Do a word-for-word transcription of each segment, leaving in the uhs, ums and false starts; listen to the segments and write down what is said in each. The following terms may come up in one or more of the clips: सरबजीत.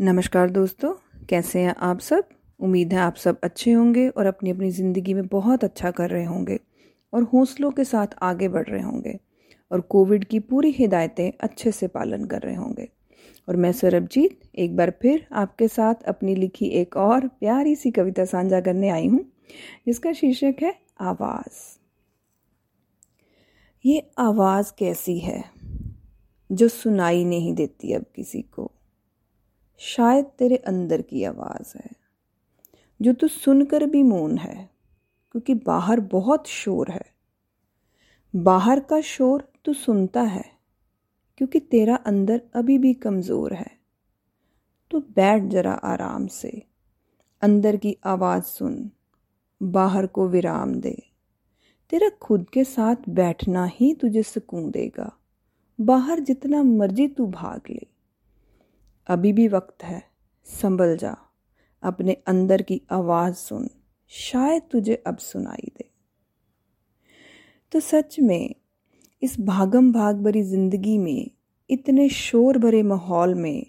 नमस्कार दोस्तों, कैसे हैं आप सब। उम्मीद है आप सब अच्छे होंगे और अपनी अपनी ज़िंदगी में बहुत अच्छा कर रहे होंगे और हौसलों के साथ आगे बढ़ रहे होंगे और कोविड की पूरी हिदायतें अच्छे से पालन कर रहे होंगे। और मैं सरबजीत एक बार फिर आपके साथ अपनी लिखी एक और प्यारी सी कविता साझा करने आई हूँ, जिसका शीर्षक है आवाज़। ये आवाज़ कैसी है जो सुनाई नहीं देती अब किसी को। शायद तेरे अंदर की आवाज़ है जो तू सुनकर भी मौन है, क्योंकि बाहर बहुत शोर है। बाहर का शोर तू सुनता है क्योंकि तेरा अंदर अभी भी कमज़ोर है। तो बैठ जरा आराम से, अंदर की आवाज़ सुन, बाहर को विराम दे। तेरा खुद के साथ बैठना ही तुझे सुकून देगा। बाहर जितना मर्जी तू भाग ले, अभी भी वक्त है, संभल जा, अपने अंदर की आवाज़ सुन, शायद तुझे अब सुनाई दे। तो सच में इस भागम भाग भरी ज़िंदगी में, इतने शोर भरे माहौल में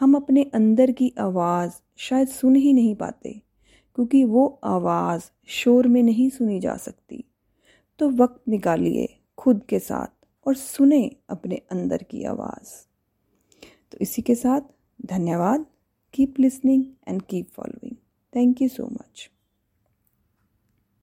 हम अपने अंदर की आवाज़ शायद सुन ही नहीं पाते, क्योंकि वो आवाज़ शोर में नहीं सुनी जा सकती। तो वक्त निकालिए खुद के साथ और सुने अपने अंदर की आवाज़। तो इसी के साथ धन्यवाद। Keep listening and keep following. Thank you so much.